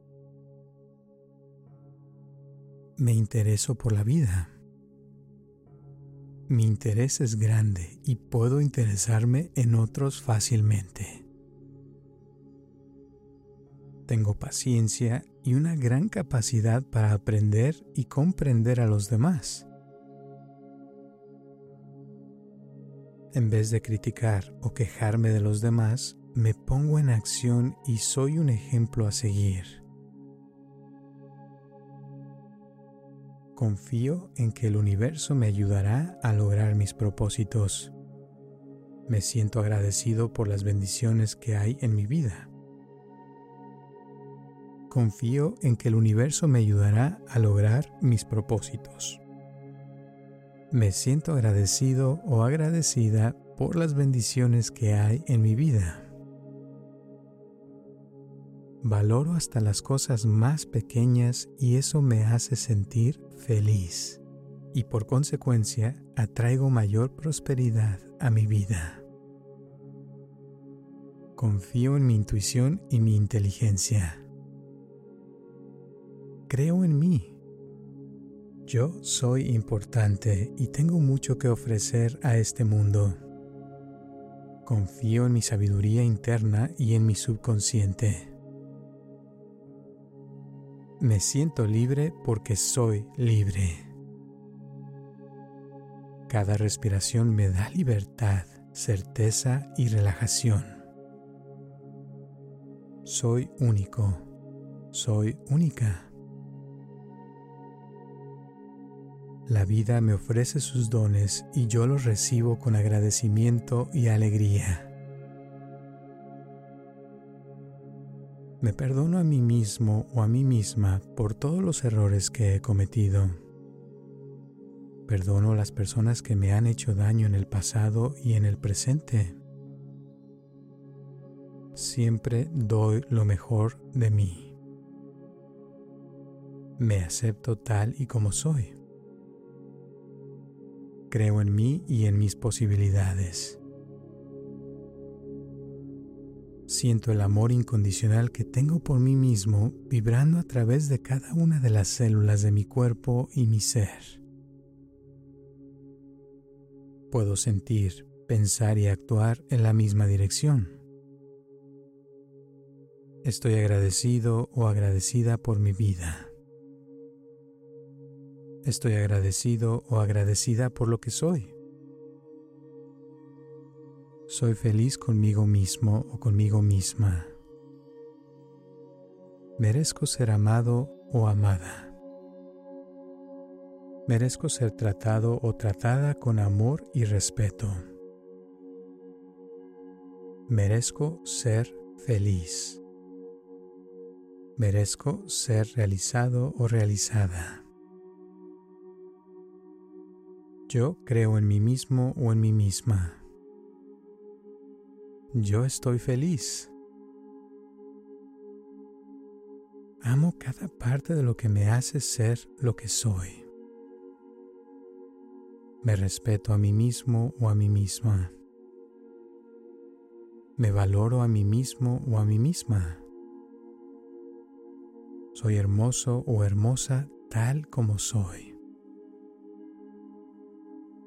Me intereso por la vida. Mi interés es grande y puedo interesarme en otros fácilmente. Tengo paciencia y una gran capacidad para aprender y comprender a los demás. En vez de criticar o quejarme de los demás, me pongo en acción y soy un ejemplo a seguir. Confío en que el universo me ayudará a lograr mis propósitos. Me siento agradecido por las bendiciones que hay en mi vida. Confío en que el universo me ayudará a lograr mis propósitos. Me siento agradecido o agradecida por las bendiciones que hay en mi vida. Valoro hasta las cosas más pequeñas y eso me hace sentir feliz. Y por consecuencia, atraigo mayor prosperidad a mi vida. Confío en mi intuición y mi inteligencia. creo en mí. Yo soy importante y tengo mucho que ofrecer a este mundo. Confío en mi sabiduría interna y en mi subconsciente. Me siento libre porque soy libre. Cada respiración me da libertad, certeza y relajación. Soy único. Soy única. La vida me ofrece sus dones y yo los recibo con agradecimiento y alegría. Me perdono a mí mismo o a mí misma por todos los errores que he cometido. Perdono a las personas que me han hecho daño en el pasado y en el presente. Siempre doy lo mejor de mí. Me acepto tal y como soy. Creo en mí y en mis posibilidades. Siento el amor incondicional que tengo por mí mismo vibrando a través de cada una de las células de mi cuerpo y mi ser. Puedo sentir, pensar y actuar en la misma dirección. Estoy agradecido o agradecida por mi vida. Estoy agradecido o agradecida por lo que soy. Soy feliz conmigo mismo o conmigo misma. Merezco ser amado o amada. Merezco ser tratado o tratada con amor y respeto. Merezco ser feliz. Merezco ser realizado o realizada. Yo creo en mí mismo o en mí misma. Yo estoy feliz. Amo cada parte de lo que me hace ser lo que soy. Me respeto a mí mismo o a mí misma. Me valoro a mí mismo o a mí misma. Soy hermoso o hermosa tal como soy.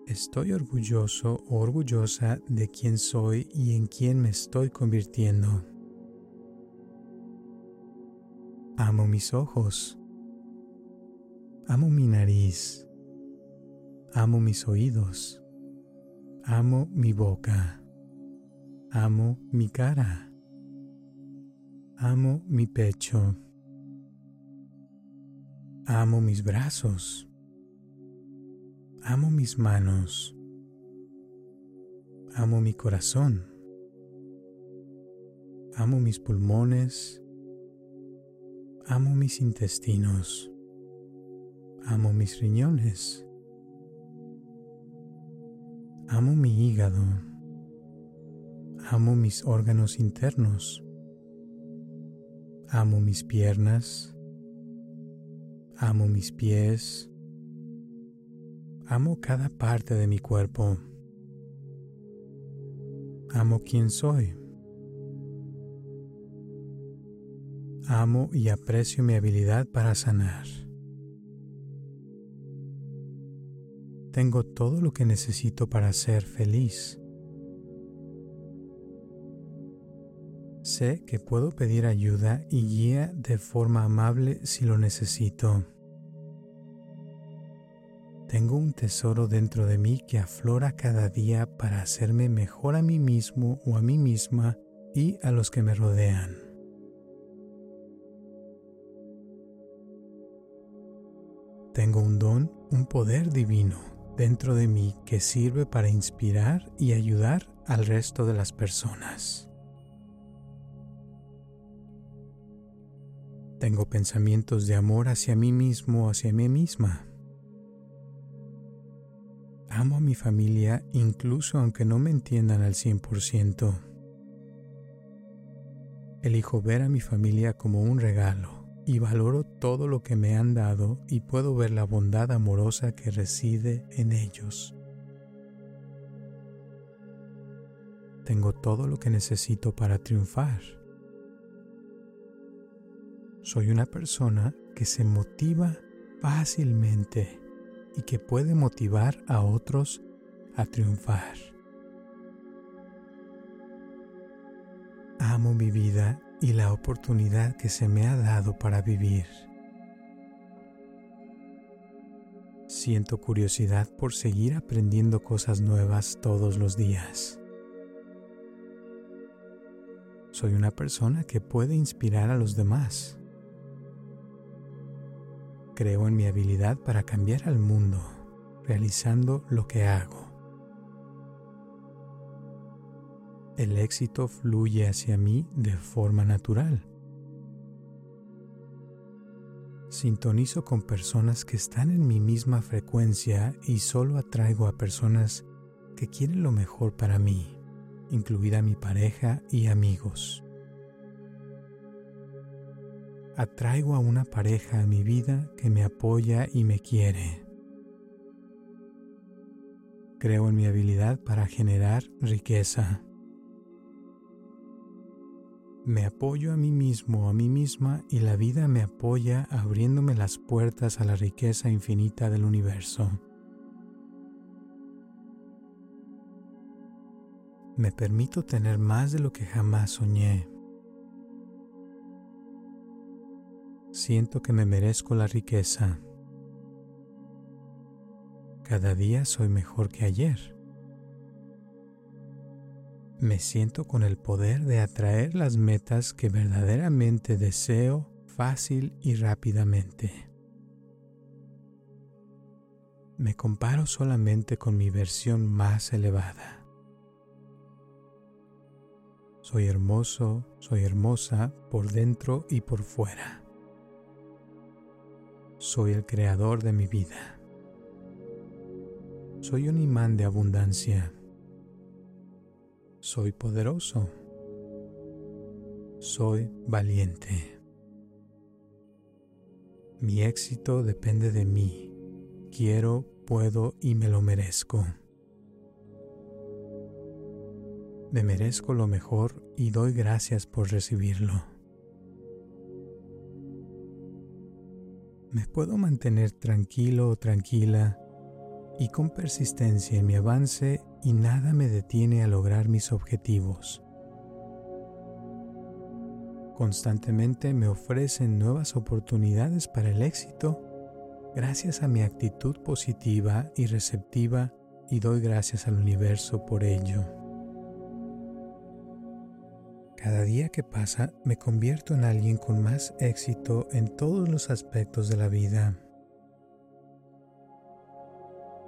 Estoy orgulloso o orgullosa de quién soy y en quién me estoy convirtiendo. Amo mis ojos. Amo mi nariz. Amo mis oídos, amo mi boca, amo mi cara, amo mi pecho, amo mis brazos, amo mis manos, amo mi corazón, amo mis pulmones, amo mis intestinos, amo mis riñones. Amo mi hígado, amo mis órganos internos, amo mis piernas, amo mis pies, amo cada parte de mi cuerpo, amo quién soy, amo y aprecio mi habilidad para sanar. Tengo todo lo que necesito para ser feliz. Sé que puedo pedir ayuda y guía de forma amable si lo necesito. Tengo un tesoro dentro de mí que aflora cada día para hacerme mejor a mí mismo o a mí misma y a los que me rodean. Tengo un don, un poder divino dentro de mí que sirve para inspirar y ayudar al resto de las personas. Tengo pensamientos de amor hacia mí mismo o hacia mí misma. Amo a mi familia incluso aunque no me entiendan al cien por ciento. Elijo ver a mi familia como un regalo. Y valoro todo lo que me han dado y puedo ver la bondad amorosa que reside en ellos. Tengo todo lo que necesito para triunfar. Soy una persona que se motiva fácilmente y que puede motivar a otros a triunfar. Amo mi vida y la oportunidad que se me ha dado para vivir. Siento curiosidad por seguir aprendiendo cosas nuevas todos los días. Soy una persona que puede inspirar a los demás. Creo en mi habilidad para cambiar al mundo, realizando lo que hago. El éxito fluye hacia mí de forma natural. Sintonizo con personas que están en mi misma frecuencia y solo atraigo a personas que quieren lo mejor para mí, incluida mi pareja y amigos. Atraigo a una pareja a mi vida que me apoya y me quiere. Creo en mi habilidad para generar riqueza. Me apoyo a mí mismo, a mí misma, y la vida me apoya abriéndome las puertas a la riqueza infinita del universo. Me permito tener más de lo que jamás soñé. Siento que me merezco la riqueza. Cada día soy mejor que ayer. Me siento con el poder de atraer las metas que verdaderamente deseo fácil y rápidamente. Me comparo solamente con mi versión más elevada. Soy hermoso, soy hermosa por dentro y por fuera. Soy el creador de mi vida. Soy un imán de abundancia. Soy poderoso. Soy valiente. Mi éxito depende de mí. Quiero, puedo y me lo merezco. Me merezco lo mejor y doy gracias por recibirlo. Me puedo mantener tranquilo o tranquila y con persistencia en mi avance, y nada me detiene a lograr mis objetivos. Constantemente me ofrecen nuevas oportunidades para el éxito gracias a mi actitud positiva y receptiva, y doy gracias al universo por ello. Cada día que pasa me convierto en alguien con más éxito en todos los aspectos de la vida.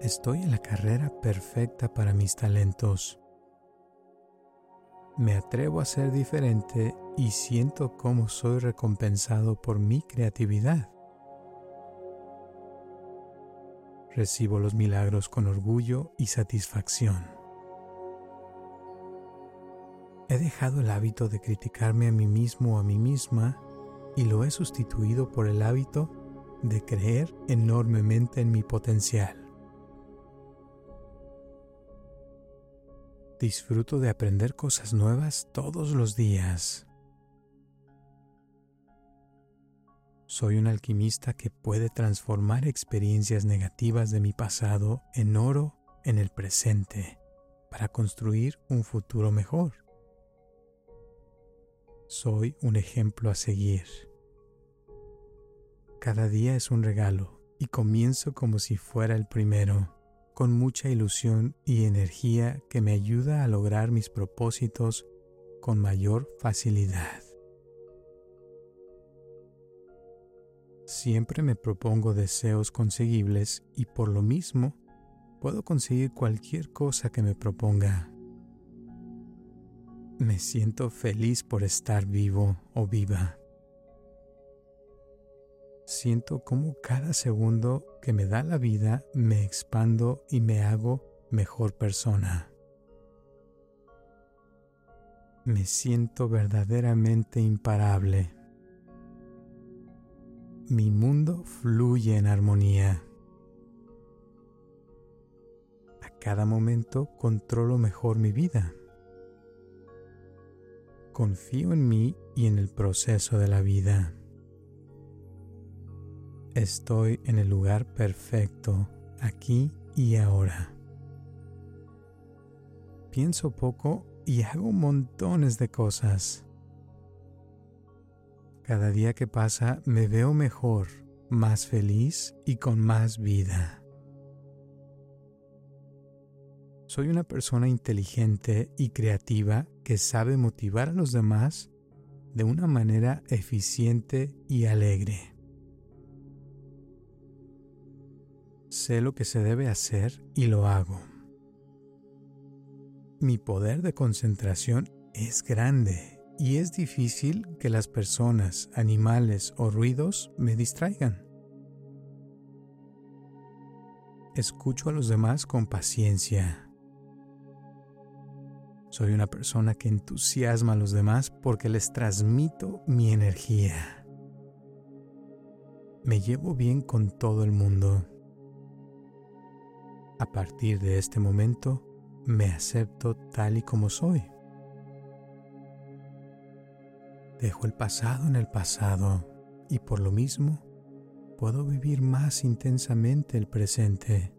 Estoy en la carrera perfecta para mis talentos. Me atrevo a ser diferente y siento cómo soy recompensado por mi creatividad. Recibo los milagros con orgullo y satisfacción. He dejado el hábito de criticarme a mí mismo o a mí misma y lo he sustituido por el hábito de creer enormemente en mi potencial. Disfruto de aprender cosas nuevas todos los días. Soy un alquimista que puede transformar experiencias negativas de mi pasado en oro en el presente para construir un futuro mejor. Soy un ejemplo a seguir. Cada día es un regalo y comienzo como si fuera el primero, con mucha ilusión y energía que me ayuda a lograr mis propósitos con mayor facilidad. Siempre me propongo deseos conseguibles y por lo mismo puedo conseguir cualquier cosa que me proponga. Me siento feliz por estar vivo o viva. Siento cómo cada segundo que me da la vida me expando y me hago mejor persona. Me siento verdaderamente imparable. Mi mundo fluye en armonía. A cada momento controlo mejor mi vida. Confío en mí y en el proceso de la vida. Estoy en el lugar perfecto, aquí y ahora. Pienso poco y hago montones de cosas. Cada día que pasa me veo mejor, más feliz y con más vida. Soy una persona inteligente y creativa que sabe motivar a los demás de una manera eficiente y alegre. Sé lo que se debe hacer y lo hago. Mi poder de concentración es grande y es difícil que las personas, animales o ruidos me distraigan. Escucho a los demás con paciencia. Soy una persona que entusiasma a los demás porque les transmito mi energía. Me llevo bien con todo el mundo. A partir de este momento, me acepto tal y como soy. Dejo el pasado en el pasado y por lo mismo, puedo vivir más intensamente el presente.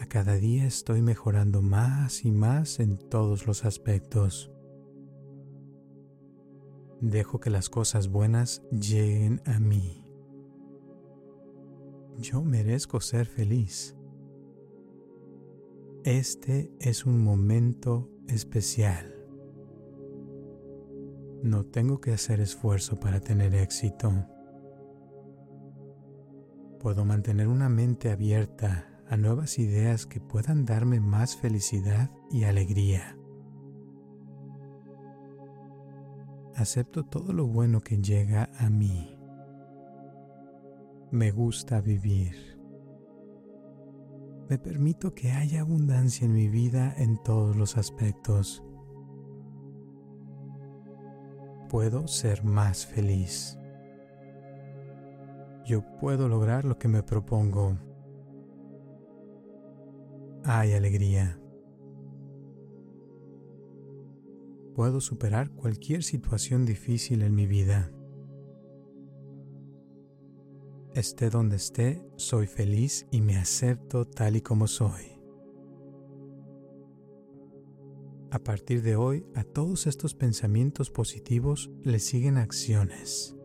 A cada día estoy mejorando más y más en todos los aspectos. Dejo que las cosas buenas lleguen a mí. Yo merezco ser feliz. Este es un momento especial. No tengo que hacer esfuerzo para tener éxito. Puedo mantener una mente abierta a nuevas ideas que puedan darme más felicidad y alegría. Acepto todo lo bueno que llega a mí. Me gusta vivir. Me permito que haya abundancia en mi vida en todos los aspectos. Puedo ser más feliz. Yo puedo lograr lo que me propongo. Hay alegría. Puedo superar cualquier situación difícil en mi vida. Esté donde esté, soy feliz y me acepto tal y como soy. A partir de hoy, a todos estos pensamientos positivos le siguen acciones.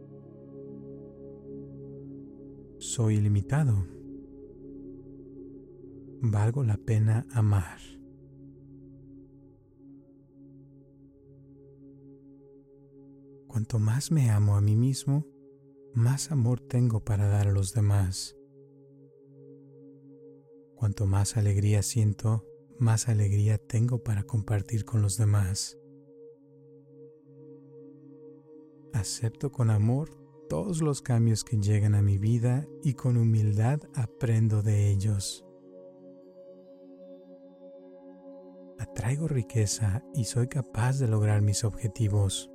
Soy ilimitado. Valgo la pena amar. Cuanto más me amo a mí mismo, más amor tengo para dar a los demás. Cuanto más alegría siento, más alegría tengo para compartir con los demás. Acepto con amor todos los cambios que llegan a mi vida y con humildad aprendo de ellos. Atraigo riqueza y soy capaz de lograr mis objetivos.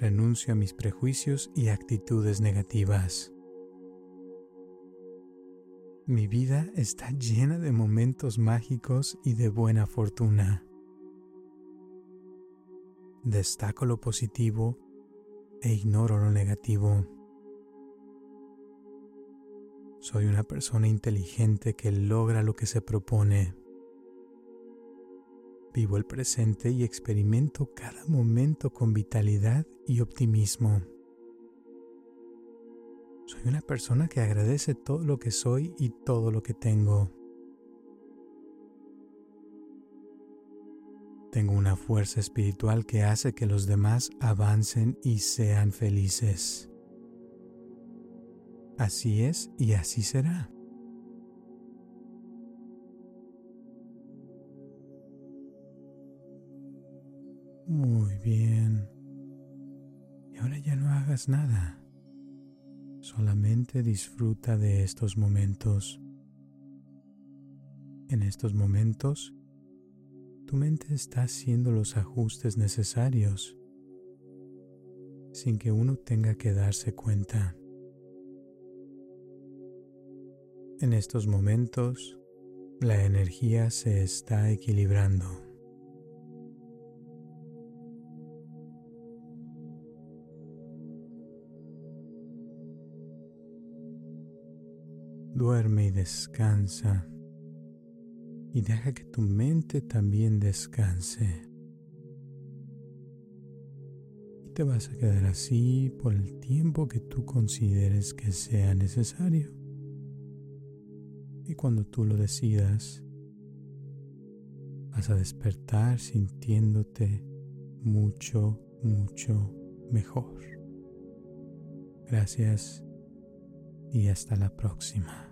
Renuncio a mis prejuicios y actitudes negativas. Mi vida está llena de momentos mágicos y de buena fortuna. Destaco lo positivo e ignoro lo negativo. Soy una persona inteligente que logra lo que se propone. Vivo el presente y experimento cada momento con vitalidad y optimismo. Soy una persona que agradece todo lo que soy y todo lo que tengo. Tengo una fuerza espiritual que hace que los demás avancen y sean felices. Así es y así será. Muy bien. Y ahora ya no hagas nada. Solamente disfruta de estos momentos. En estos momentos, tu mente está haciendo los ajustes necesarios sin que uno tenga que darse cuenta. En estos momentos, la energía se está equilibrando. Duerme y descansa, y deja que tu mente también descanse. Y te vas a quedar así por el tiempo que tú consideres que sea necesario. Y cuando tú lo decidas, vas a despertar sintiéndote mucho, mucho mejor. Gracias y hasta la próxima.